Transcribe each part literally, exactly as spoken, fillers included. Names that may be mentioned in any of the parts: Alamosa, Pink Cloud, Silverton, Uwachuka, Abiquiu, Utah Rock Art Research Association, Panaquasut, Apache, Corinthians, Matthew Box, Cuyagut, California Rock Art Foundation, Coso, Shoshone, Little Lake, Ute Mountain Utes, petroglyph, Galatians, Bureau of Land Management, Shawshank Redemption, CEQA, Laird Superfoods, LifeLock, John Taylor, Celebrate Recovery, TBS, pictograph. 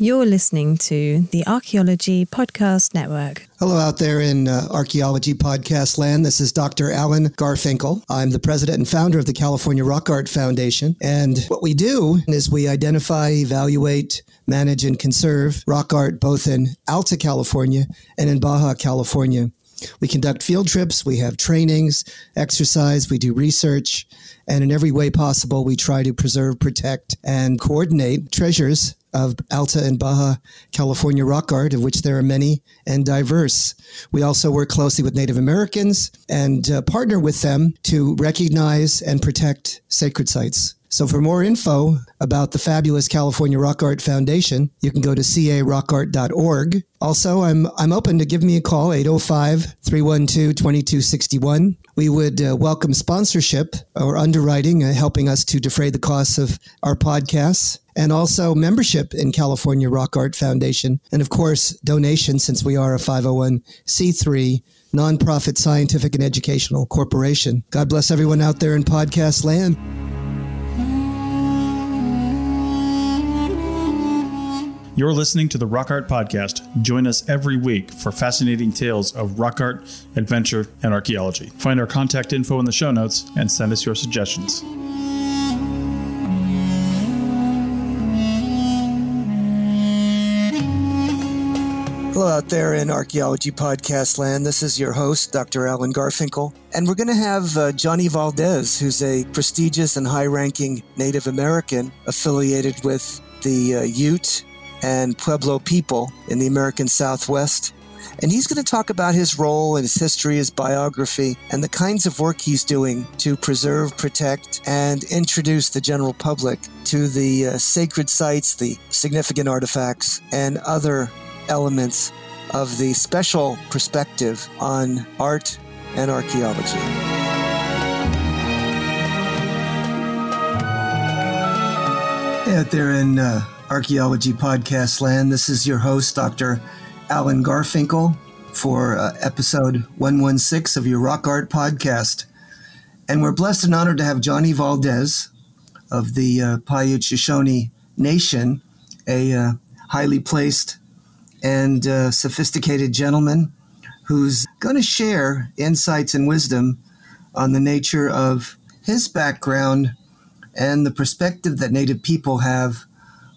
You're listening to the Archaeology Podcast Network. Hello out there in uh, archaeology podcast land. This is Doctor Alan Garfinkel. I'm the president and founder of the California Rock Art Foundation. And what we do is we identify, evaluate, manage, and conserve rock art both in Alta California and in Baja California. We conduct field trips, we have trainings, exercise, we do research, and in every way possible, we try to preserve, protect, and coordinate treasures of Alta and Baja California rock art, of which there are many and diverse. We also work closely with Native Americans and uh, partner with them to recognize and protect sacred sites. So for more info about the fabulous California Rock Art Foundation, you can go to c a rock art dot org. Also, I'm I'm open to give me a call, eight oh five, three one two, two two six one. We would uh, welcome sponsorship or underwriting, uh, helping us to defray the costs of our podcasts, and also membership in California Rock Art Foundation, and of course, donations, since we are a five oh one c three nonprofit scientific and educational corporation. God bless everyone out there in podcast land. You're listening to the Rock Art Podcast. Join us every week for fascinating tales of rock art, adventure, and archaeology. Find our contact info in the show notes and send us your suggestions. Hello out there in Archaeology Podcast Land. This is your host, Doctor Alan Garfinkel. And we're going to have uh, Johnny Valdez, who's a prestigious and high-ranking Native American affiliated with the uh, Ute and Pueblo people in the American Southwest. And he's going to talk about his role and his history, his biography, and the kinds of work he's doing to preserve, protect, and introduce the general public to the uh, sacred sites, the significant artifacts, and other elements of the special perspective on art and archaeology. Hey out there in uh, Archaeology Podcast Land, this is your host, Doctor Alan Garfinkel, for uh, episode one sixteen of your Rock Art Podcast. And we're blessed and honored to have Johnny Valdez of the uh, Paiute Shoshone Nation, a uh, highly placed and uh, sophisticated gentleman who's going to share insights and wisdom on the nature of his background and the perspective that Native people have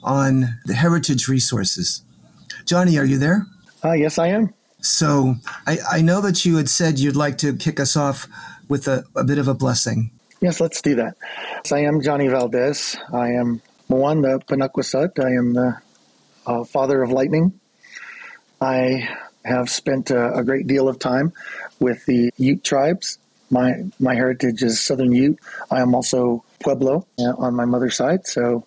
on the heritage resources. Johnny, are you there? Uh, yes, I am. So I, I know that you had said you'd like to kick us off with a, a bit of a blessing. Yes, let's do that. So I am Johnny Valdez. I am Moan, the Panaquasut. I am the uh, father of lightning. I have spent a, a great deal of time with the Ute tribes. My my heritage is Southern Ute. I am also Pueblo on my mother's side, so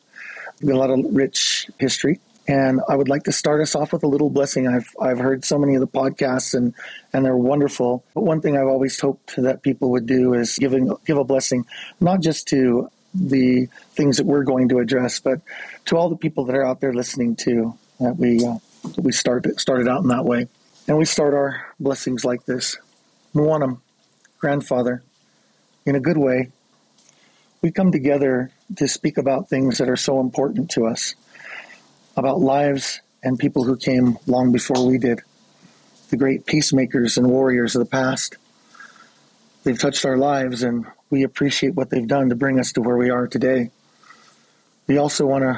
a lot of rich history. And I would like to start us off with a little blessing. I've I've heard so many of the podcasts, and, and they're wonderful. But one thing I've always hoped that people would do is giving give a blessing, not just to the things that we're going to address, but to all the people that are out there listening to, that we uh, We start started out in that way. And we start our blessings like this. Moanam, grandfather, in a good way, we come together to speak about things that are so important to us, about lives and people who came long before we did, the great peacemakers and warriors of the past. They've touched our lives, and we appreciate what they've done to bring us to where we are today. We also want to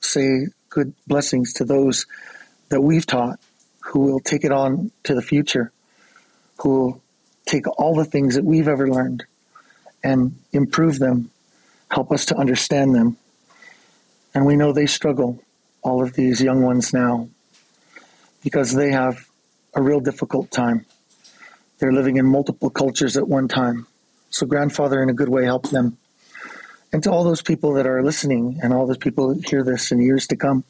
say good blessings to those that we've taught, who will take it on to the future, who will take all the things that we've ever learned and improve them, help us to understand them. And we know they struggle, all of these young ones now, because they have a real difficult time. They're living in multiple cultures at one time. So grandfather, in a good way, help them. And to all those people that are listening and all those people that hear this in years to come,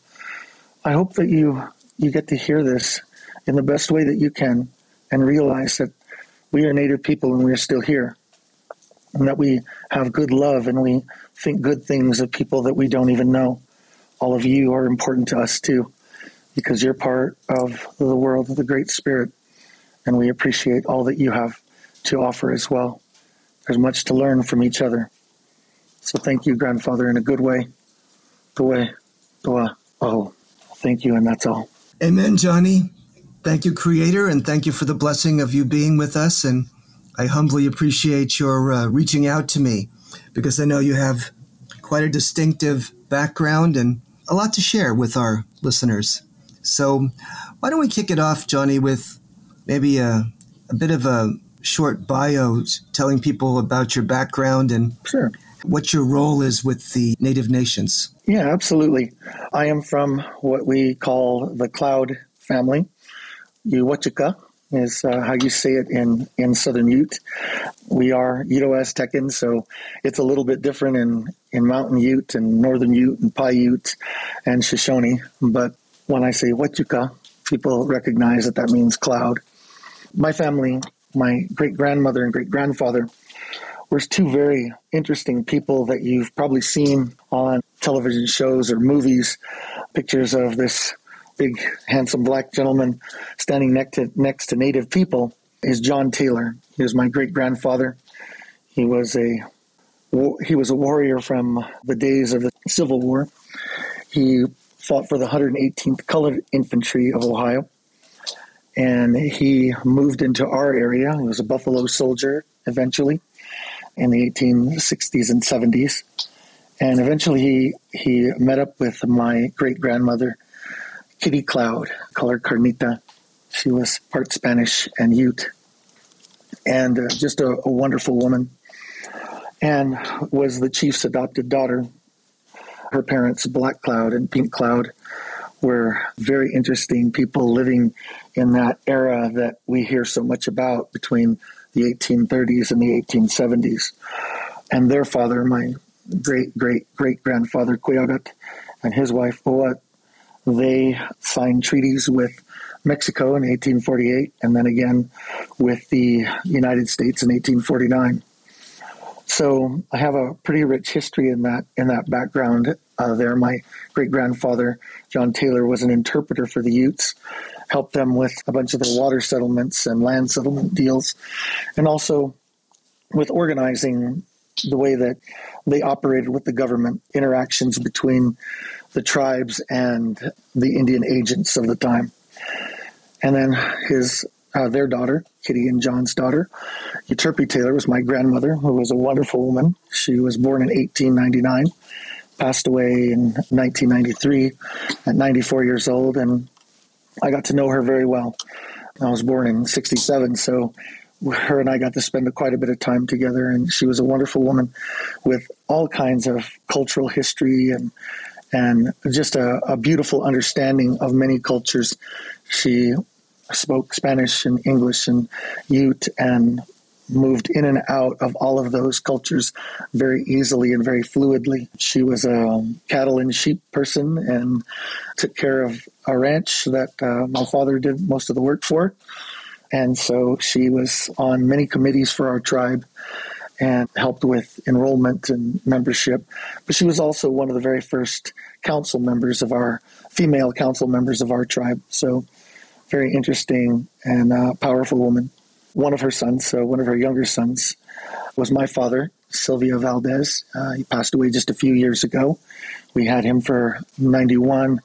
I hope that you, you get to hear this in the best way that you can and realize that we are Native people and we are still here, and that we have good love and we think good things of people that we don't even know. All of you are important to us too, because you're part of the world of the Great Spirit, and we appreciate all that you have to offer as well. There's much to learn from each other. So thank you, Grandfather, in a good way. The way, the oh, thank you, and that's all. Amen, Johnny. Thank you, Creator, and thank you for the blessing of you being with us. And I humbly appreciate your uh, reaching out to me, because I know you have quite a distinctive background and a lot to share with our listeners. So why don't we kick it off, Johnny, with maybe a, a bit of a short bio telling people about your background and sure. what your role is with the Native Nations. Yeah, absolutely. I am from what we call the Cloud family. Uwachuka is uh, how you say it in, in Southern Ute. We are Uto-Aztecan, so it's a little bit different in, in Mountain Ute and Northern Ute and Paiute and Shoshone. But when I say Uwachuka, people recognize that that means cloud. My family, my great-grandmother and great-grandfather, were two very interesting people that you've probably seen on television shows or movies, pictures of this big, handsome black gentleman standing next to, next to Native people is John Taylor. He was my great-grandfather. He was a he was a warrior from the days of the Civil War. He fought for the one hundred eighteenth Colored Infantry of Ohio, and he moved into our area. He was a Buffalo soldier eventually in the eighteen sixties and seventies, and eventually he, he met up with my great-grandmother, Kitty Cloud, colored Carnita. She was part Spanish and Ute, and uh, just a, a wonderful woman, and was the chief's adopted daughter. Her parents, Black Cloud and Pink Cloud, were very interesting people living in that era that we hear so much about between the eighteen thirties and the eighteen seventies. And their father, my great-great-great-grandfather, Cuyagut, and his wife, Uat, they signed treaties with Mexico in eighteen forty-eight and then again with the United States in eighteen forty-nine. So I have a pretty rich history in that in that background uh, there. My great-grandfather, John Taylor, was an interpreter for the Utes, helped them with a bunch of the water settlements and land settlement deals, and also with organizing the way that they operated with the government, interactions between the tribes and the Indian agents of the time. And then his uh, their daughter, Kitty and John's daughter, Euterpe Taylor, was my grandmother, who was a wonderful woman. She was born in eighteen ninety-nine, passed away in nineteen ninety-three at ninety-four years old, and I got to know her very well. I was born in sixty-seven, so her and I got to spend quite a bit of time together, and she was a wonderful woman with all kinds of cultural history and and just a, a beautiful understanding of many cultures. She spoke Spanish and English and Ute and moved in and out of all of those cultures very easily and very fluidly. She was a cattle and sheep person and took care of a ranch that uh, my father did most of the work for. And so she was on many committees for our tribe and helped with enrollment and membership. But she was also one of the very first council members of our, female council members of our tribe. So very interesting and uh, powerful woman. One of her sons, so one of her younger sons, was my father, Sylvia Valdez. Uh, he passed away just a few years ago. We had him for ninety-one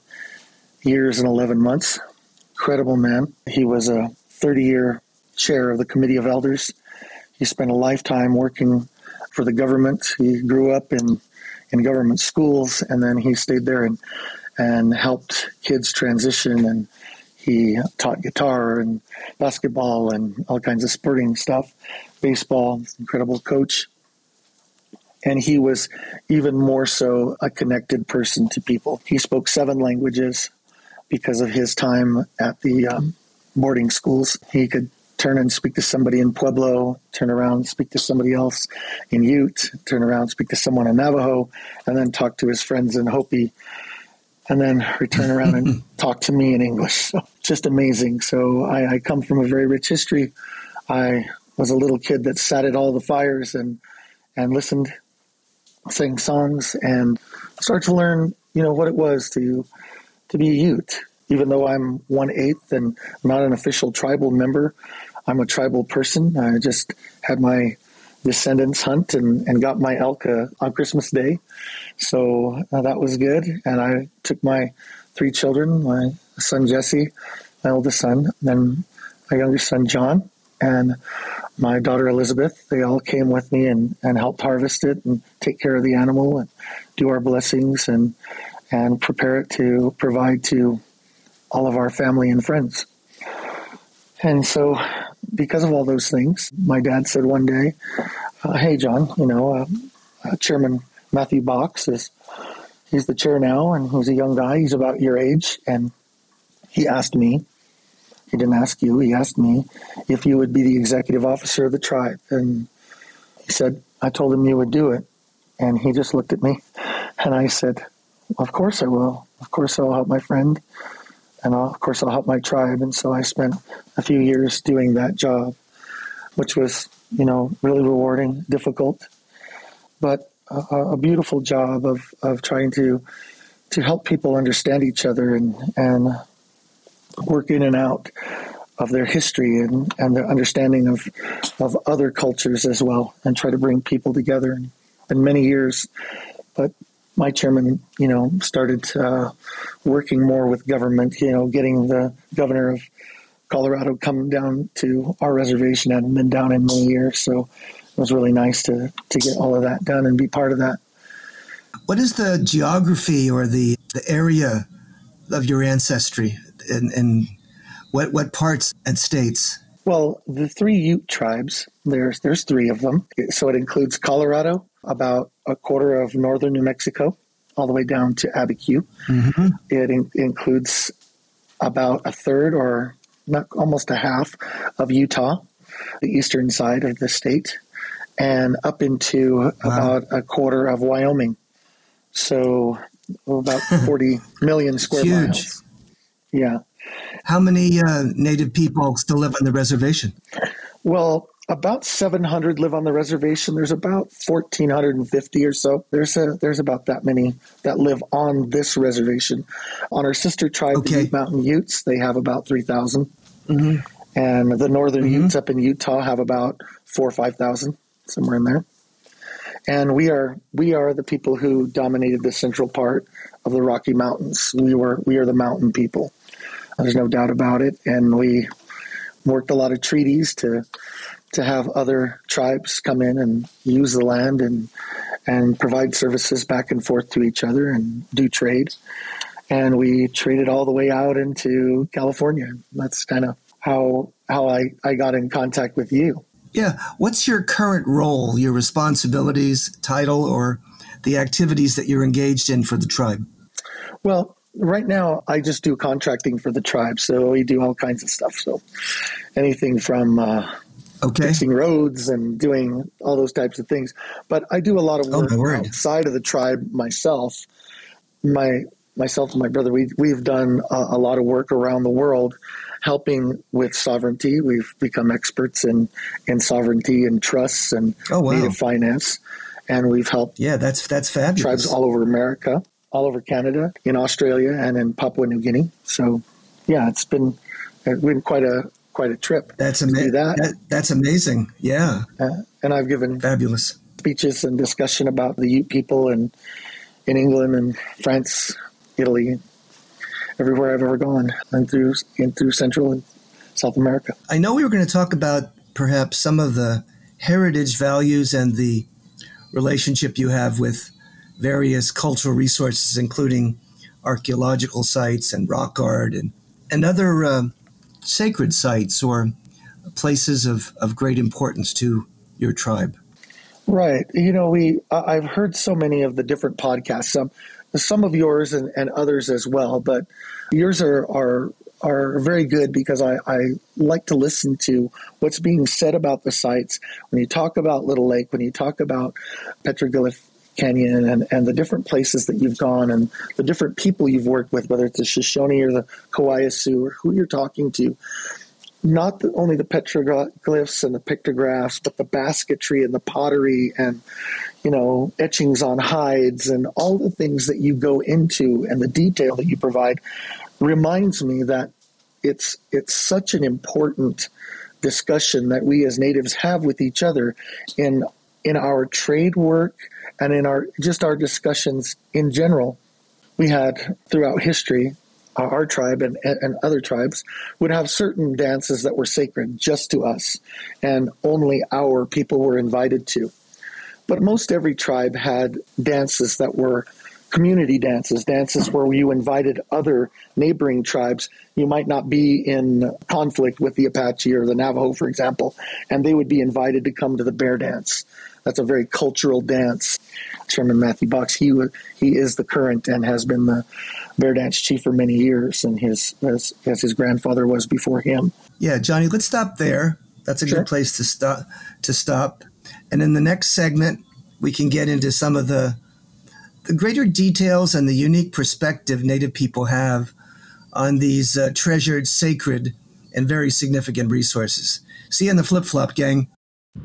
years and eleven months. Incredible man. He was a thirty-year chair of the Committee of Elders. He spent a lifetime working for the government. He grew up in, in government schools, and then he stayed there and, and helped kids transition. And he taught guitar and basketball and all kinds of sporting stuff, baseball, incredible coach. And he was even more so a connected person to people. He spoke seven languages because of his time at the um, boarding schools. He could turn and speak to somebody in Pueblo, turn around, speak to somebody else in Ute, turn around, speak to someone in Navajo, and then talk to his friends in Hopi, and then return around and talk to me in English. So, just amazing. So I, I come from a very rich history. I was a little kid that sat at all the fires and, and listened, sang songs, and started to learn, you know, what it was to to be a Ute. Even though I'm one eighth and not an official tribal member, I'm a tribal person. I just had my descendants hunt and, and got my elk uh, on Christmas Day. So uh, that was good. And I took my three children, my son Jesse, my oldest son, then my younger son John, and my daughter Elizabeth. They all came with me and, and helped harvest it and take care of the animal and do our blessings and and prepare it to provide to all of our family and friends. And so because of all those things, my dad said one day, uh, hey, John, you know, uh, uh, Chairman Matthew Box, is he's the chair now, and he's a young guy. He's about your age. And he asked me, he didn't ask you, he asked me if you would be the executive officer of the tribe. And he said, I told him you would do it. And he just looked at me, and I said, of course I will. Of course I'll help my friend. And I'll, of course, I'll help my tribe. And so I spent a few years doing that job, which was, you know, really rewarding, difficult, but a, a beautiful job of, of trying to to help people understand each other and, and work in and out of their history and, and their understanding of, of other cultures as well, and try to bring people together. And been many years, but my chairman, you know, started uh, working more with government, you know, getting the governor of Colorado come down to our reservation. I hadn't been down in many years, so it was really nice to, to get all of that done and be part of that. What is the geography or the, the area of your ancestry, and, and what what parts and states? Well, the three Ute tribes, there's there's three of them. So it includes Colorado, about a quarter of northern New Mexico, all the way down to Abiquiu. Mm-hmm. It in- includes about a third, or not almost a half, of Utah, the eastern side of the state, and up into wow. about a quarter of Wyoming. So about forty million square Huge. miles. Yeah. How many uh, Native people still live on the reservation? Well, about seven hundred live on the reservation. There's about one thousand four hundred fifty or so. There's a, there's about that many that live on this reservation. On our sister tribe, okay. the Ute Mountain Utes, they have about three thousand. Mm-hmm. And the northern mm-hmm. Utes up in Utah have about four or five thousand, somewhere in there. And we are we are the people who dominated the central part of the Rocky Mountains. We were we are the mountain people. There's no doubt about it. And we worked a lot of treaties to to have other tribes come in and use the land and and provide services back and forth to each other and do trade. And we traded all the way out into California. That's kind of how how I, I got in contact with you. Yeah. What's your current role, your responsibilities, title, or the activities that you're engaged in for the tribe? Well, right now, I just do contracting for the tribe, so we do all kinds of stuff. So anything from uh, okay. fixing roads and doing all those types of things. But I do a lot of work oh, outside of the tribe myself. My myself and my brother, we we've done a, a lot of work around the world, helping with sovereignty. We've become experts in, in sovereignty and trusts and oh, wow. native finance, and we've helped. Yeah, that's that's fabulous. Tribes all over America, all over Canada, in Australia, and in Papua New Guinea. So, yeah, it's been it's been quite a quite a trip. That's amazing. That. That, that's amazing. Yeah, uh, and I've given fabulous speeches and discussion about the Ute people and in England and France, Italy, everywhere I've ever gone, and through and through Central and South America. I know we were going to talk about perhaps some of the heritage values and the relationship you have with various cultural resources, including archaeological sites and rock art and, and other uh, sacred sites or places of, of great importance to your tribe. Right. You know, we I've heard so many of the different podcasts, some some of yours and, and others as well, but yours are, are are very good because I, I like to listen to what's being said about the sites. When you talk about Little Lake, when you talk about Petroglyph Canyon and, and the different places that you've gone and the different people you've worked with, whether it's the Shoshone or the Kauai Sioux or who you're talking to, not the, only the petroglyphs and the pictographs, but the basketry and the pottery and, you know, etchings on hides and all the things that you go into and the detail that you provide reminds me that it's it's such an important discussion that we as natives have with each other in in our trade work and in our just our discussions in general. We had throughout history, our tribe and, and other tribes would have certain dances that were sacred just to us and only our people were invited to. But most every tribe had dances that were community dances, dances where you invited other neighboring tribes. You might not be in conflict with the Apache or the Navajo, for example, and they would be invited to come to the bear dance. That's a very cultural dance. Chairman Matthew Box, he he is the current and has been the bear dance chief for many years, and his as, as his grandfather was before him. Yeah, Johnny, let's stop there. That's a sure. good place to stop. To stop, and in the next segment, we can get into some of the the greater details and the unique perspective Native people have on these uh, treasured, sacred, and very significant resources. See you in the flip-flop, gang.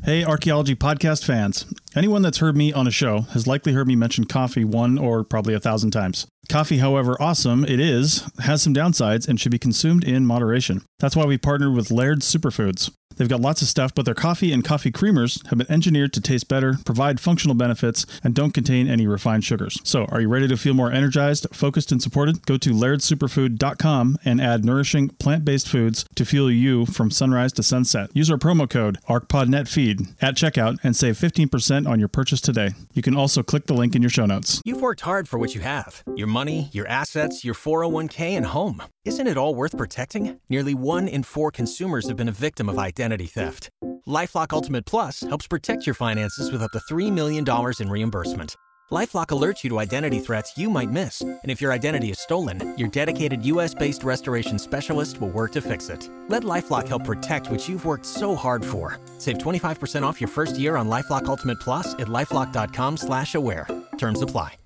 Hey, Archaeology Podcast fans. Anyone that's heard me on a show has likely heard me mention coffee one or probably a thousand times. Coffee, however awesome it is, has some downsides and should be consumed in moderation. That's why we partnered with Laird Superfoods. They've got lots of stuff, but their coffee and coffee creamers have been engineered to taste better, provide functional benefits, and don't contain any refined sugars. So, are you ready to feel more energized, focused, and supported? Go to laird superfood dot com and add nourishing, plant-based foods to fuel you from sunrise to sunset. Use our promo code ARCPODNETFEED at checkout and save fifteen percent on your purchase today. You can also click the link in your show notes. You've worked hard for what you have. Your money, your assets, your four oh one k, and home. Isn't it all worth protecting? Nearly one in four consumers have been a victim of identity theft. LifeLock Ultimate Plus helps protect your finances with up to three million dollars in reimbursement. LifeLock alerts you to identity threats you might miss, and if your identity is stolen, your dedicated U S based restoration specialist will work to fix it. Let LifeLock help protect what you've worked so hard for. Save twenty-five percent off your first year on LifeLock Ultimate Plus at LifeLock dot com slash aware. Terms apply.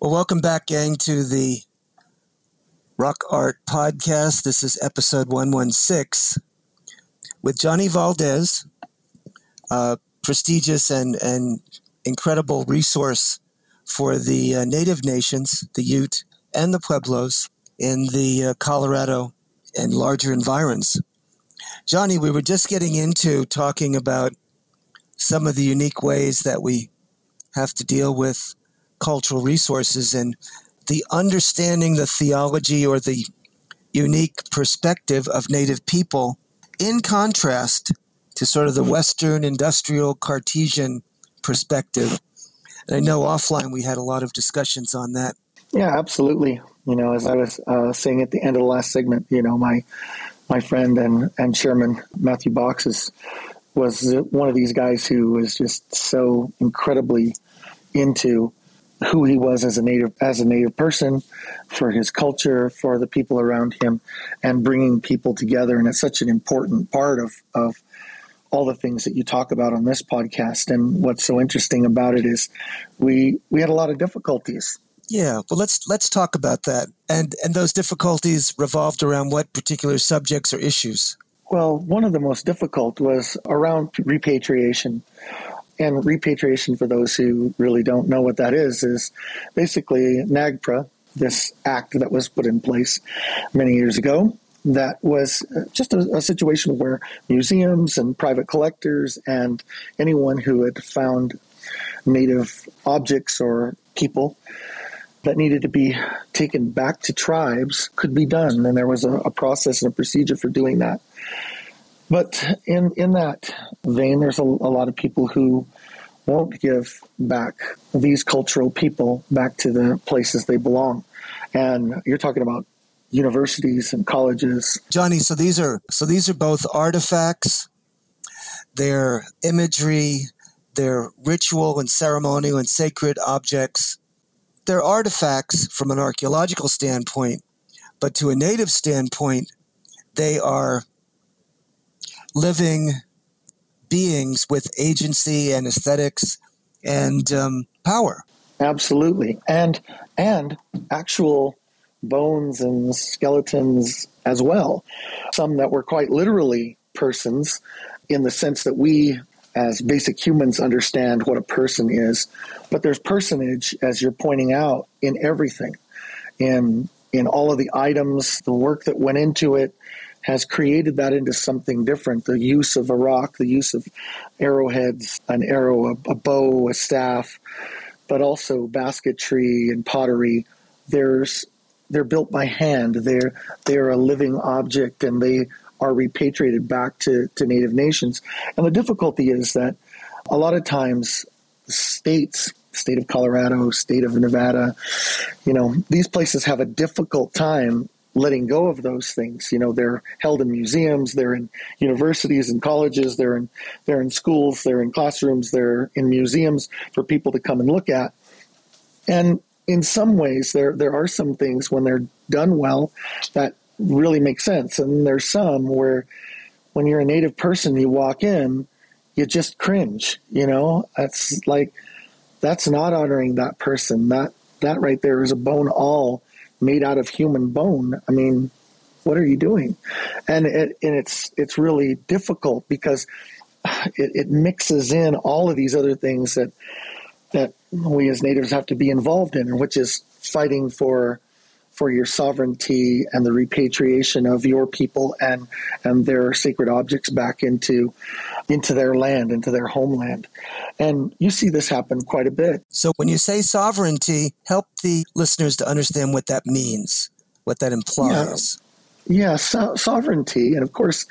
Well, welcome back, gang, to the Rock Art Podcast. This is episode one sixteen with Johnny Valdez, a prestigious and, and incredible resource for the uh, Native nations, the Ute and the Pueblos in the uh, Colorado and larger environs. Johnny, we were just getting into talking about some of the unique ways that we have to deal with cultural resources and the understanding the theology or the unique perspective of Native people in contrast to sort of the Western industrial Cartesian perspective. And I know offline we had a lot of discussions on that. Yeah, absolutely. You know, as I was uh, saying at the end of the last segment, you know, my my friend and, and chairman, Matthew Box, is, was one of these guys who was just so incredibly into who he was as a native, as a native person, for his culture, for the people around him, and bringing people together. And it's such an important part of, of all the things that you talk about on this podcast. And what's so interesting about it is we, we had a lot of difficulties. Yeah. Well, let's, let's talk about that. And, and those difficulties revolved around what particular subjects or issues? Well, one of the most difficult was around repatriation. And repatriation, for those who really don't know what that is, is basically NAGPRA, this act that was put in place many years ago that was just a, a situation where museums and private collectors and anyone who had found Native objects or people that needed to be taken back to tribes could be done. And there was a, a process and a procedure for doing that. But in, in that vein, there's a, a lot of people who won't give back these cultural people back to the places they belong. And you're talking about universities and colleges. Johnny, so these are so these are both artifacts, they're imagery, they're ritual and ceremonial and sacred objects. They're artifacts from an archaeological standpoint, But to a native standpoint, they are living beings with agency and aesthetics and um, power. Absolutely. And and actual bones and skeletons as well. Some that were quite literally persons in the sense that we as basic humans understand what a person is. But there's personage, as you're pointing out, in everything. In in all of the items, the work that went into it has created that into something different. The use of a rock, the use of arrowheads, an arrow, a, a bow, a staff, but also basketry and pottery. There's they're built by hand. They're they're a living object, and they are repatriated back to, to Native nations. And the difficulty is that a lot of times states, state of Colorado, state of Nevada, you know, these places have a difficult time letting go of those things. You know, they're held in museums, they're in universities and colleges, they're in they're in schools, they're in classrooms, they're in museums for people to come and look at. And in some ways, there there are some things when they're done well that really make sense. And there's some where when you're a native person, you walk in, you just cringe, you know? That's like, that's not honoring that person. That that right there is a bone all made out of human bone. I mean, what are you doing? And it, and it's it's really difficult because it, it mixes in all of these other things that that we as natives have to be involved in, which is fighting for for your sovereignty and the repatriation of your people and and their sacred objects back into into their land, into their homeland. And you see this happen quite a bit. So when you say sovereignty, help the listeners to understand what that means, what that implies. Yeah, yeah so- sovereignty. And of course,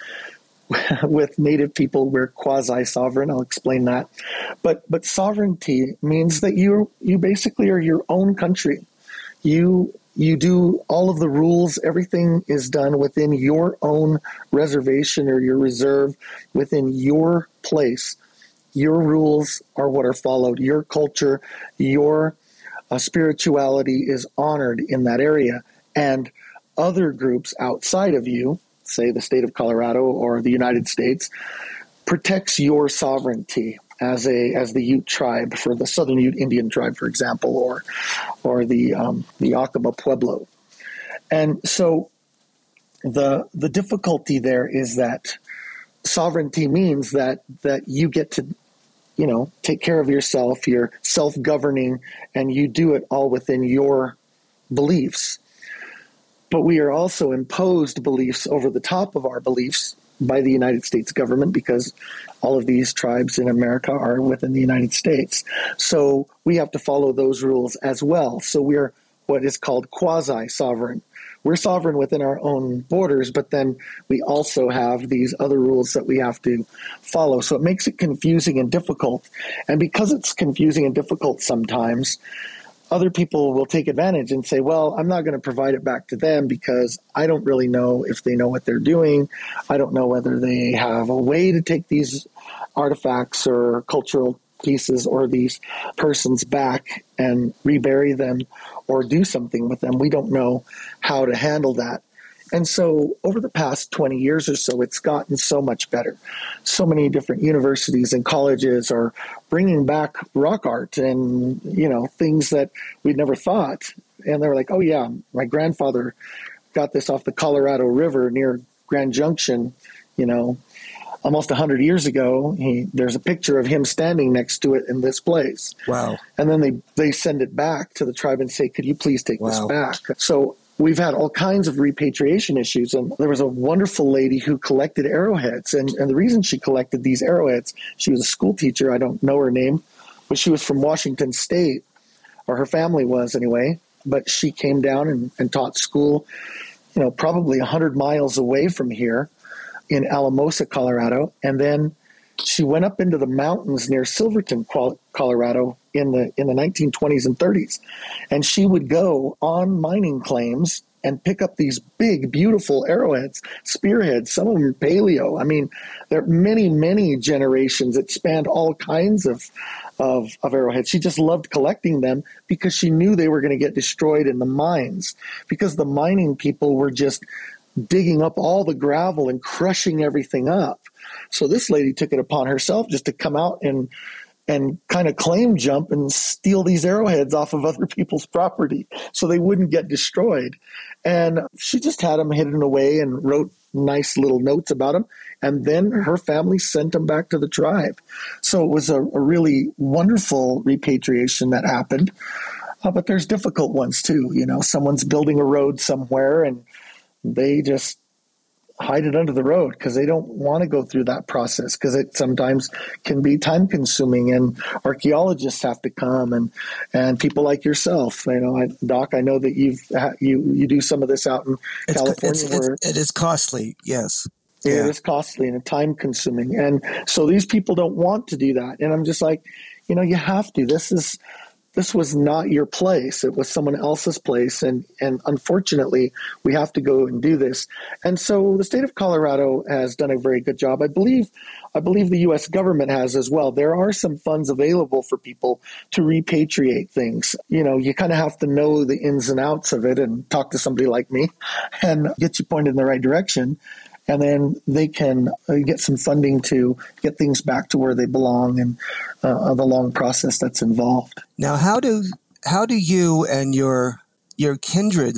with Native people, we're quasi-sovereign. I'll explain that. But but sovereignty means that you you basically are your own country. You... You do all of the rules. Everything is done within your own reservation or your reserve, within your place. Your rules are what are followed. Your culture, your uh, spirituality is honored in that area. And other groups outside of you, say the state of Colorado or the United States, protects your sovereignty as a as the Ute tribe, for the Southern Ute Indian tribe, for example, or or the um, the Acoma Pueblo. And so the the difficulty there is that sovereignty means that that you get to, you know, take care of yourself, you're self-governing, and you do it all within your beliefs. But we are also imposed beliefs over the top of our beliefs by the United States government, because all of these tribes in America are within the United States. So we have to follow those rules as well. So we're what is called quasi-sovereign. We're sovereign within our own borders, but then we also have these other rules that we have to follow. So it makes it confusing and difficult. And because it's confusing and difficult sometimes, other people will take advantage and say, well, I'm not going to provide it back to them because I don't really know if they know what they're doing. I don't know whether they have a way to take these artifacts or cultural pieces or these persons back and rebury them or do something with them. We don't know how to handle that. And so over the past twenty years or so, it's gotten so much better. So many different universities and colleges are bringing back rock art and, you know, things that we'd never thought. And they were like, oh, yeah, my grandfather got this off the Colorado River near Grand Junction, you know, almost one hundred years ago. He, there's a picture of him standing next to it in this place. Wow. And then they, they send it back to the tribe and say, could you please take wow. this back? So we've had all kinds of repatriation issues, and there was a wonderful lady who collected arrowheads, and, and the reason she collected these arrowheads, she was a school teacher, I don't know her name, but she was from Washington State, or her family was anyway, but she came down and, and taught school, you know, probably one hundred miles away from here in Alamosa, Colorado, and then she went up into the mountains near Silverton, Colorado, in the in the nineteen twenties and thirties, and she would go on mining claims and pick up these big, beautiful arrowheads, spearheads. Some of them are paleo. I mean, there are many, many generations that spanned all kinds of of, of arrowheads. She just loved collecting them because she knew they were going to get destroyed in the mines, because the mining people were just digging up all the gravel and crushing everything up. So this lady took it upon herself just to come out and and kind of claim jump and steal these arrowheads off of other people's property so they wouldn't get destroyed. And she just had them hidden away and wrote nice little notes about them. And then her family sent them back to the tribe. So it was a, a really wonderful repatriation that happened. Uh, but there's difficult ones too. You know, someone's building a road somewhere and they just hide it under the road because they don't want to go through that process, because it sometimes can be time consuming, and archaeologists have to come and, and people like yourself, you know, I, Doc, I know that you've, you, you do some of this out in it's, California. It's, where it's, it is costly. Yes. It yeah. is costly and time consuming. And so these people don't want to do that. And I'm just like, you know, you have to, this is, this was not your place. It was someone else's place. And, and unfortunately, we have to go and do this. And so the state of Colorado has done a very good job. I believe I believe the U S government has as well. There are some funds available for people to repatriate things. You know, you kind of have to know the ins and outs of it and talk to somebody like me and get you pointed in the right direction. And then they can get some funding to get things back to where they belong, and uh, the long process that's involved. Now, how do how do you and your your kindred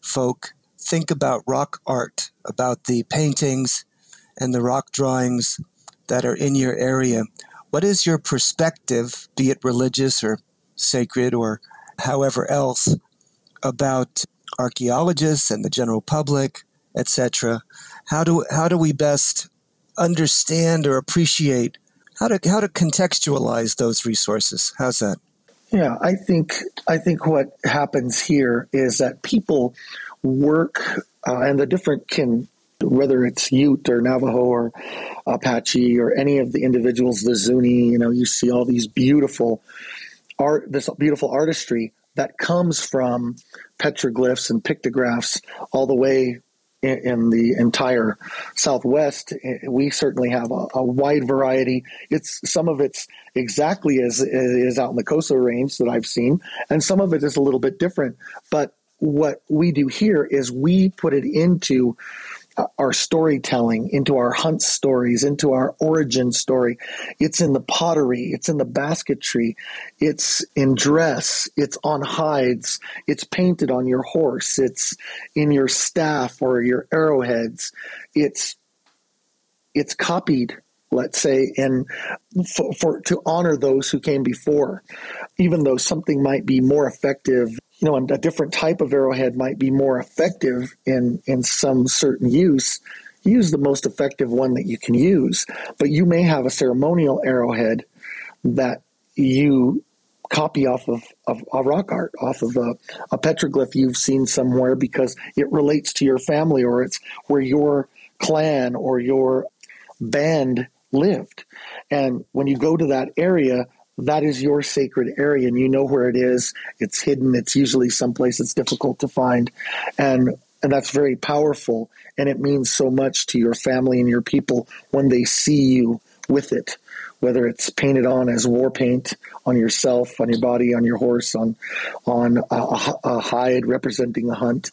folk think about rock art, about the paintings and the rock drawings that are in your area? What is your perspective, be it religious or sacred or however else, about archaeologists and the general public, et cetera? How do how do we best understand or appreciate how to how to contextualize those resources? How's that? Yeah, I think I think what happens here is that people work uh, and the different kin, whether it's Ute or Navajo or Apache or any of the individuals, the Zuni. You know, you see all these beautiful art, this beautiful artistry that comes from petroglyphs and pictographs all the way in the entire Southwest. We certainly have a, a wide variety. It's some of it's exactly as is out in the Coso range that I've seen, and some of it is a little bit different. But what we do here is we put it into our storytelling, into our hunt stories, into our origin story. It's in the pottery. It's in the basketry. It's in dress. It's on hides. It's painted on your horse. It's in your staff or your arrowheads. It's it's copied, let's say, and for, for to honor those who came before, even though something might be more effective. You know, a different type of arrowhead might be more effective in, in some certain use. Use the most effective one that you can use. But you may have a ceremonial arrowhead that you copy off of, of a rock art, off of a, a petroglyph you've seen somewhere because it relates to your family, or it's where your clan or your band lived. And when you go to that area, that is your sacred area, and you know where it is. It's hidden. It's usually someplace that's difficult to find. And and that's very powerful, and it means so much to your family and your people when they see you with it, whether it's painted on as war paint on yourself, on your body, on your horse, on, on a, a hide representing a hunt.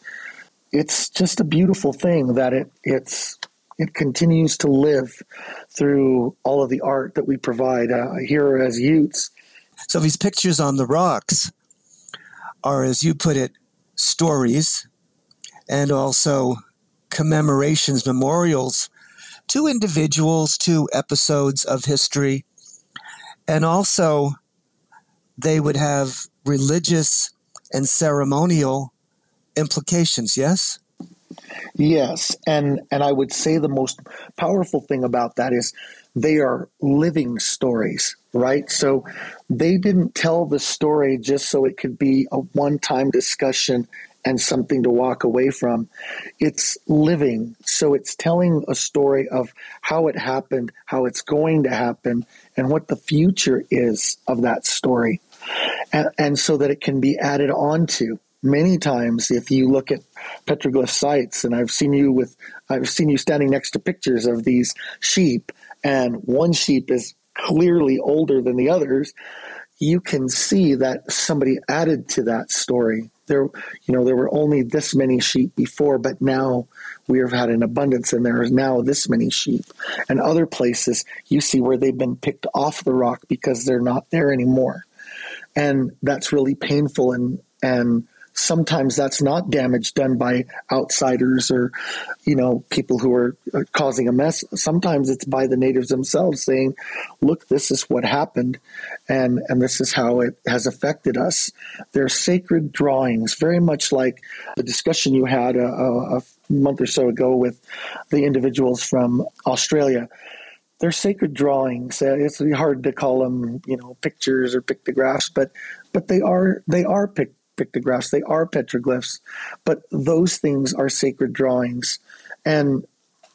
It's just a beautiful thing that it it's – it continues to live through all of the art that we provide uh, here as Utes. So these pictures on the rocks are, as you put it, stories, and also commemorations, memorials to individuals, to episodes of history. And also they would have religious and ceremonial implications, yes? Yes, and, and I would say the most powerful thing about that is they are living stories, right? So they didn't tell the story just so it could be a one-time discussion and something to walk away from. It's living, so it's telling a story of how it happened, how it's going to happen, and what the future is of that story, and, and so that it can be added on to. Many times, if you look at petroglyph sites, and I've seen you with, I've seen you standing next to pictures of these sheep, and one sheep is clearly older than the others, you can see that somebody added to that story. There, you know, there were only this many sheep before, but now we have had an abundance, and there is now this many sheep. And other places, you see where they've been picked off the rock because they're not there anymore. And that's really painful, and and sometimes that's not damage done by outsiders or, you know, people who are causing a mess. Sometimes it's by the natives themselves saying, look, this is what happened, and, and this is how it has affected us. They're sacred drawings, very much like the discussion you had a, a month or so ago with the individuals from Australia. They're sacred drawings. It's hard to call them, you know, pictures or pictographs, but but they are they are pictures. Pictographs, they are petroglyphs, but those things are sacred drawings, and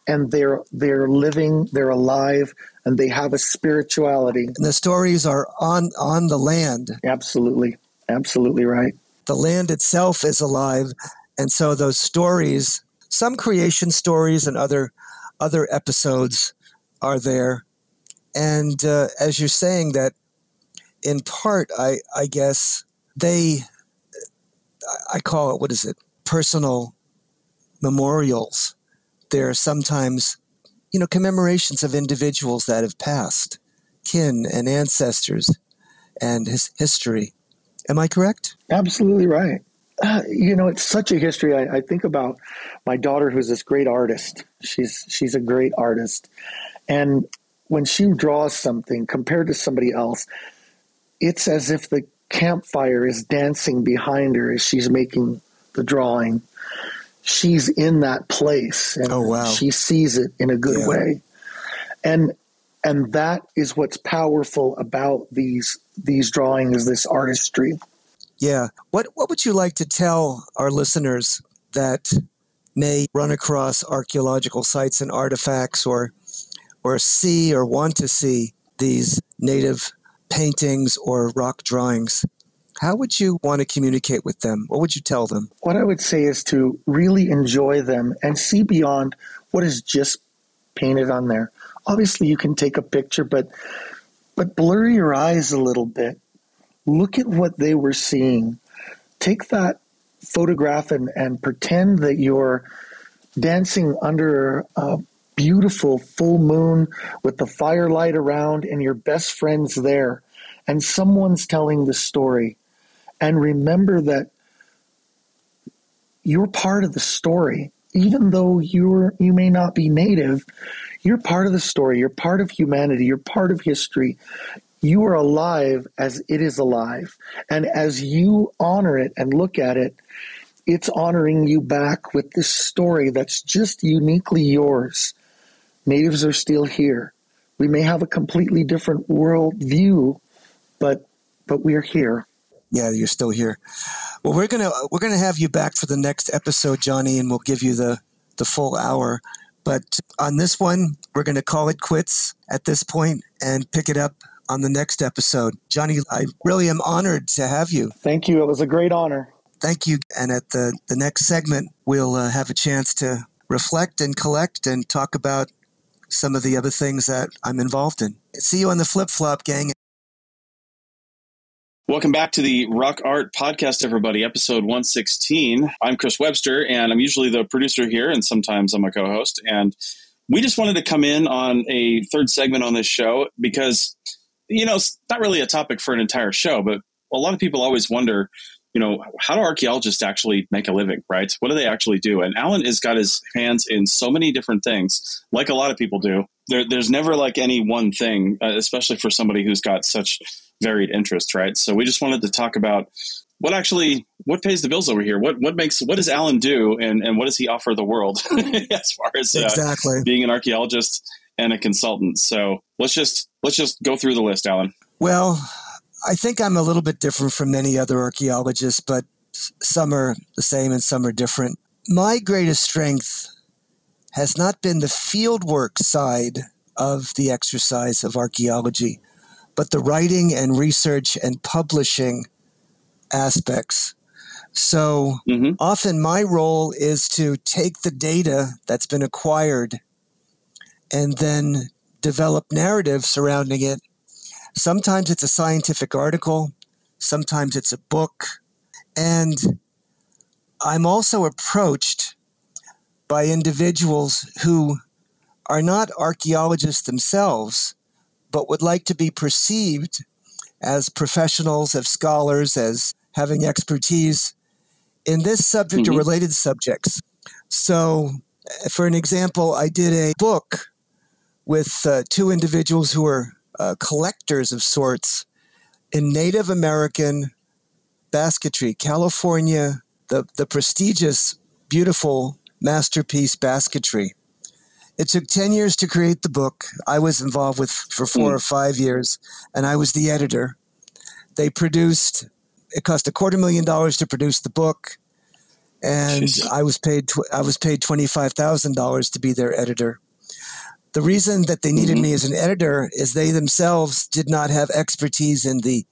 and they're they're living, they're alive, and they have a spirituality. And the stories are on on the land. Absolutely, absolutely right. The land itself is alive, and so those stories, some creation stories, and other other episodes are there. And uh, as you're saying that, in part, I I guess they. I call it, what is it, personal memorials. They're sometimes, you know, commemorations of individuals that have passed, kin and ancestors and his history. Am I correct? Absolutely right. Uh, you know, it's such a history. I, I think about my daughter, who's this great artist. She's she's a great artist. And when she draws something compared to somebody else, it's as if the campfire is dancing behind her as she's making the drawing. She's in that place, and oh, wow. She sees it in a good yeah. way. And and that is what's powerful about these these drawings, this artistry. Yeah. What what would you like to tell our listeners that may run across archaeological sites and artifacts, or or see or want to see these native paintings or rock drawings? How would you want to communicate with them? What would you tell them? What I would say is to really enjoy them and see beyond what is just painted on there. Obviously, you can take a picture, but but blur your eyes a little bit. Look at what they were seeing. Take that photograph and, and pretend that you're dancing under a beautiful full moon with the firelight around and your best friend's there, and someone's telling the story. And remember that you're part of the story. Even though you're you may not be native, you're part of the story. You're part of humanity. You're part of history. You are alive as it is alive. And as you honor it and look at it, it's honoring you back with this story that's just uniquely yours. Natives are still here. We may have a completely different world view, but but we're here. Yeah, you're still here. Well, we're gonna we're gonna have you back for the next episode, Johnny, and we'll give you the, the full hour. But on this one, we're gonna call it quits at this point and pick it up on the next episode. Johnny, I really am honored to have you. Thank you. It was a great honor. Thank you. And at the, the next segment, we'll uh, have a chance to reflect and collect and talk about some of the other things that I'm involved in. See you on the flip-flop, gang. Welcome back to the Rock Art Podcast, everybody, episode one sixteen. I'm Chris Webster, and I'm usually the producer here, and sometimes I'm a co-host. And we just wanted to come in on a third segment on this show because, you know, it's not really a topic for an entire show, but a lot of people always wonder, you know, how do archaeologists actually make a living, right? What do they actually do? And Alan has got his hands in so many different things, like a lot of people do. There, there's never like any one thing, uh, especially for somebody who's got such varied interests, right? So we just wanted to talk about what actually, what pays the bills over here? What what makes, what does Alan do, and, and what does he offer the world as far as uh, exactly. being an archaeologist and a consultant? So let's just let's just go through the list, Alan. Well, I think I'm a little bit different from many other archaeologists, but some are the same and some are different. My greatest strength has not been the fieldwork side of the exercise of archaeology, but the writing and research and publishing aspects. So mm-hmm. often my role is to take the data that's been acquired and then develop narrative surrounding it Sometimes it's a scientific article. Sometimes it's a book. And I'm also approached by individuals who are not archaeologists themselves, but would like to be perceived as professionals, as scholars, as having expertise in this subject mm-hmm. or related subjects. So, for an example, I did a book with uh, two individuals who are uh, collectors of sorts in Native American basketry, California, the, the prestigious, beautiful masterpiece basketry. It took ten years to create the book. I was involved with for four mm. or five years, and I was the editor. They produced, it cost a quarter million dollars to produce the book, and Jeez. I was paid tw- I was paid twenty-five thousand dollars to be their editor. The reason that they needed mm-hmm. me as an editor is they themselves did not have expertise in the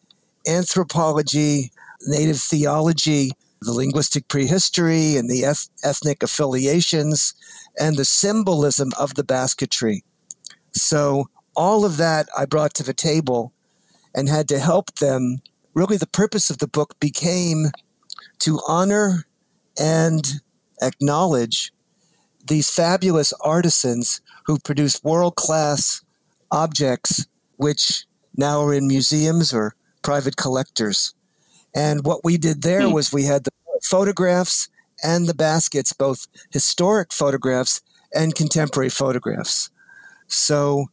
anthropology, native theology, the linguistic prehistory and the eth- ethnic affiliations and the symbolism of the basketry. So all of that I brought to the table and had to help them. Really, the purpose of the book became to honor and acknowledge these fabulous artisans who produced world-class objects, which now are in museums or private collectors. And what we did there was we had the photographs and the baskets, both historic photographs and contemporary photographs. So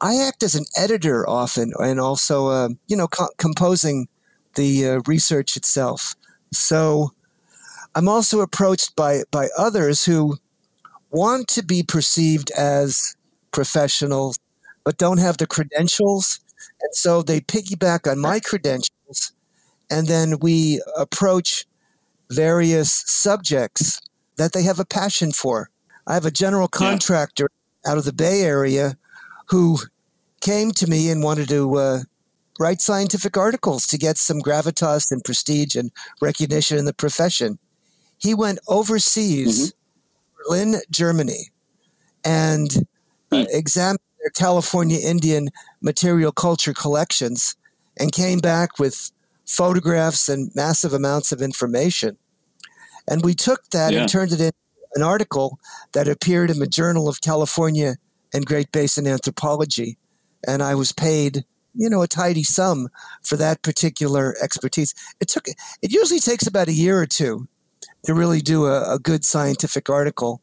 I act as an editor often and also, uh, you know, co- composing the uh, research itself. So I'm also approached by, by others who want to be perceived as professionals but don't have the credentials. And so they piggyback on my credentials. And then we approach various subjects that they have a passion for. I have a general contractor yeah. out of the Bay Area who came to me and wanted to uh, write scientific articles to get some gravitas and prestige and recognition in the profession. He went overseas, mm-hmm. Berlin, Germany, and mm-hmm. uh, examined their California Indian material culture collections and came back with photographs and massive amounts of information. And we took that yeah. and turned it into an article that appeared in the Journal of California and Great Basin Anthropology. And I was paid, you know, a tidy sum for that particular expertise. It took, it usually takes about a year or two to really do a, a good scientific article.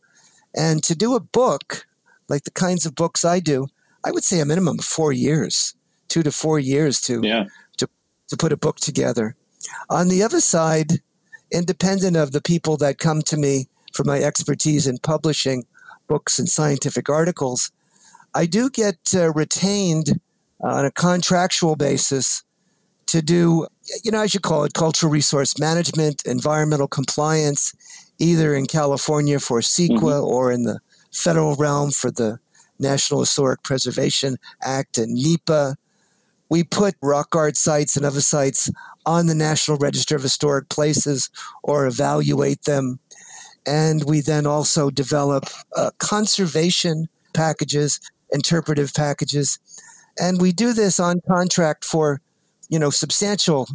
And to do a book, like the kinds of books I do, I would say a minimum of four years, two to four years to yeah. to put a book together. On the other side, independent of the people that come to me for my expertise in publishing books and scientific articles, I do get uh, retained uh, on a contractual basis to do, you know, I should call it cultural resource management, environmental compliance, either in California for CEQA mm-hmm. or in the federal realm for the National Historic Preservation Act and NEPA. We put rock art sites and other sites on the National Register of Historic Places or evaluate them. And we then also develop uh, conservation packages, interpretive packages. And we do this on contract for, you know, substantial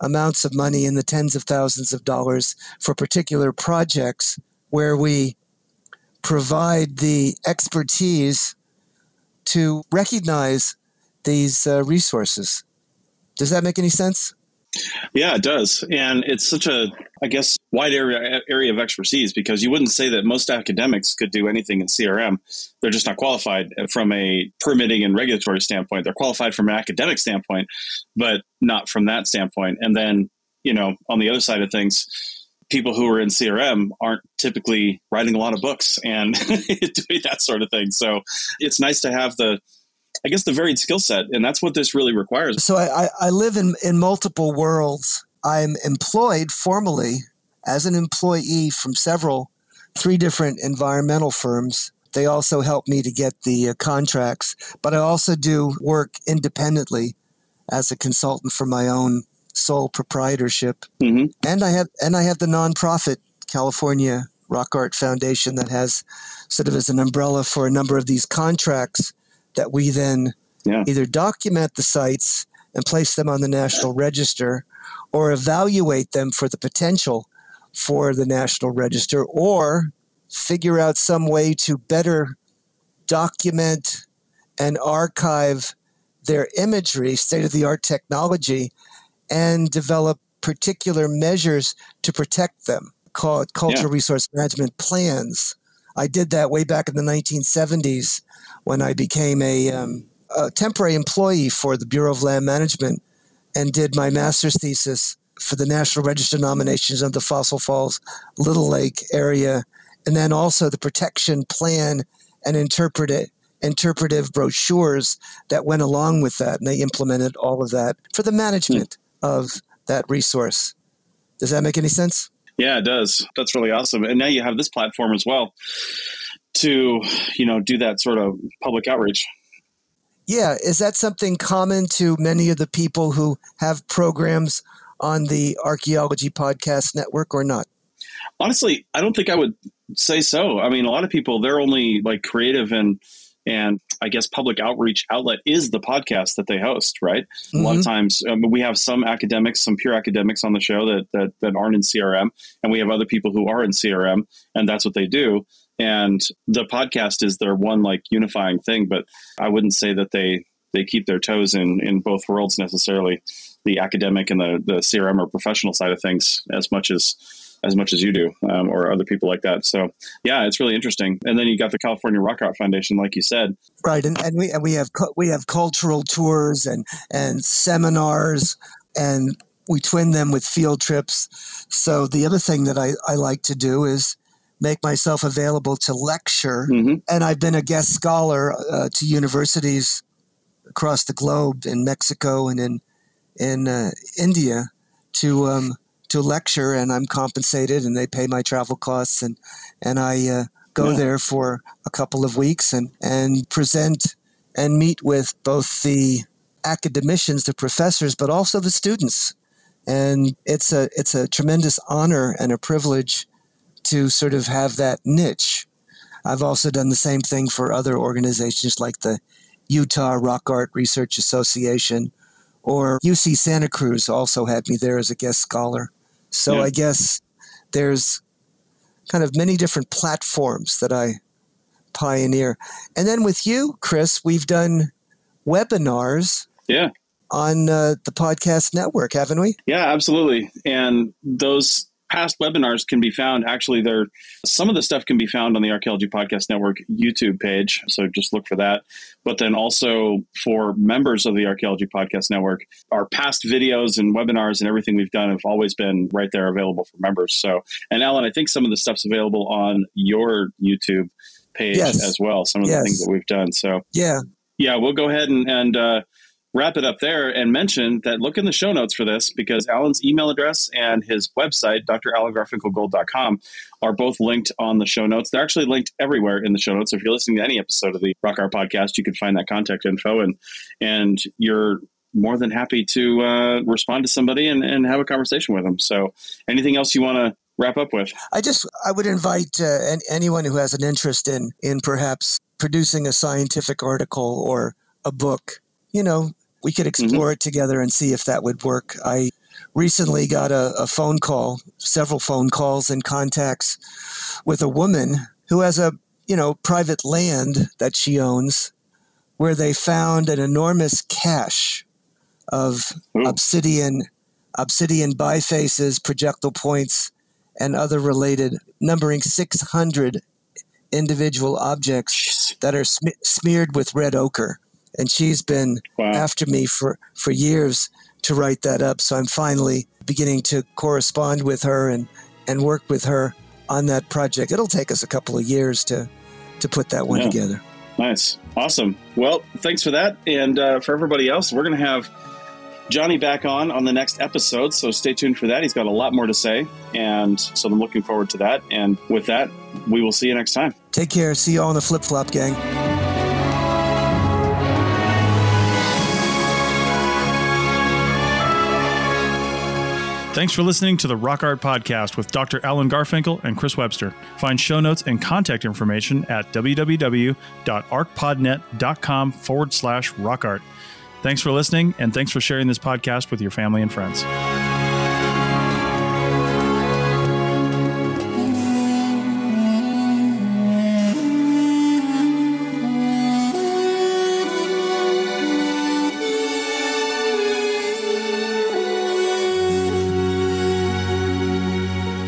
amounts of money in the tens of thousands of dollars for particular projects where we provide the expertise to recognize these uh, resources. Does that make any sense? Yeah, it does. And it's such a, I guess, wide area area of expertise because you wouldn't say that most academics could do anything in C R M. They're just not qualified from a permitting and regulatory standpoint. They're qualified from an academic standpoint, but not from that standpoint. And then, you know, on the other side of things, people who are in C R M aren't typically writing a lot of books and doing that sort of thing. So it's nice to have the I guess the varied skill set, and that's what this really requires. So I, I live in, in multiple worlds. I'm employed formally as an employee from several, three different environmental firms. They also help me to get the uh, contracts, but I also do work independently as a consultant for my own sole proprietorship. Mm-hmm. And I have and I have the nonprofit California Rock Art Foundation that has sort of as an umbrella for a number of these contracts that we then yeah. either document the sites and place them on the National Register, or evaluate them for the potential for the National Register, or figure out some way to better document and archive their imagery, state-of-the-art technology, and develop particular measures to protect them, called cultural yeah. resource management plans. I did that way back in the nineteen seventies when I became a, um, a temporary employee for the Bureau of Land Management and did my master's thesis for the National Register nominations of the Fossil Falls, Little Lake area, and then also the protection plan and interpret it. interpretive brochures that went along with that, and they implemented all of that for the management hmm. of that resource. Does that make any sense? Yeah, it does. That's really awesome. And now you have this platform as well to, you know, do that sort of public outreach. Yeah. Is that something common to many of the people who have programs on the Archaeology Podcast Network or not? Honestly, I don't think I would say so. I mean, a lot of people, they're only like creative and And I guess public outreach outlet is the podcast that they host, right? Mm-hmm. A lot of times um, we have some academics, some pure academics on the show that, that that aren't in C R M, and we have other people who are in C R M, and that's what they do. And the podcast is their one like unifying thing, but I wouldn't say that they, they keep their toes in, in both worlds necessarily, the academic and the, the C R M or professional side of things as much as as much as you do um, or other people like that. So yeah, it's really interesting. And then you got the California Rock Art Foundation, like you said. Right. And, and we and we have cu- we have cultural tours and, and seminars, and we twin them with field trips. So the other thing that I, I like to do is make myself available to lecture. Mm-hmm. And I've been a guest scholar uh, to universities across the globe, in Mexico and in, in uh, India, to um, – to lecture, and I'm compensated and they pay my travel costs, and, and I uh, go yeah. there for a couple of weeks and, and present and meet with both the academicians, the professors, but also the students. And it's a, it's a tremendous honor and a privilege to sort of have that niche. I've also done the same thing for other organizations like the Utah Rock Art Research Association, or U C Santa Cruz also had me there as a guest scholar. So yeah. I guess there's kind of many different platforms that I pioneer. And then with you, Chris, we've done webinars yeah. on uh, the podcast network, haven't we? Yeah, absolutely. And those past webinars can be found. Actually, there some of the stuff can be found on the Archaeology Podcast Network YouTube page. So just look for that. But then also for members of the Archaeology Podcast Network, our past videos and webinars and everything we've done have always been right there available for members. So, and Alan, I think some of the stuff's available on your YouTube page yes. as well. Some of yes. the things that we've done. So yeah, yeah, we'll go ahead and, and uh, wrap it up there and mention that look in the show notes for this, because Alan's email address and his website, D R alan garfinkel gold dot com, are both linked on the show notes. They're actually linked everywhere in the show notes. So if you're listening to any episode of the Rock Art Podcast, you can find that contact info, and and you're more than happy to uh, respond to somebody and, and have a conversation with them. So anything else you want to wrap up with? I just, I would invite uh, anyone who has an interest in, in perhaps producing a scientific article or a book, you know, we could explore mm-hmm. it together and see if that would work. I recently got a, a phone call, several phone calls and contacts with a woman who has a, you know, private land that she owns where they found an enormous cache of Ooh. obsidian, obsidian bifaces, projectile points, and other related, numbering six hundred individual objects that are sm- smeared with red ochre. And she's been wow. after me for, for years to write that up. So I'm finally beginning to correspond with her and, and work with her on that project. It'll take us a couple of years to, to put that one yeah. together. Nice. Awesome. Well, thanks for that. And uh, for everybody else, we're going to have Johnny back on on the next episode. So stay tuned for that. He's got a lot more to say. And so I'm looking forward to that. And with that, we will see you next time. Take care. See you all on the Flip Flop Gang. Thanks for listening to the Rock Art Podcast with Doctor Alan Garfinkel and Chris Webster. Find show notes and contact information at www.arcpodnet.com forward slash rock art. Thanks for listening, and thanks for sharing this podcast with your family and friends.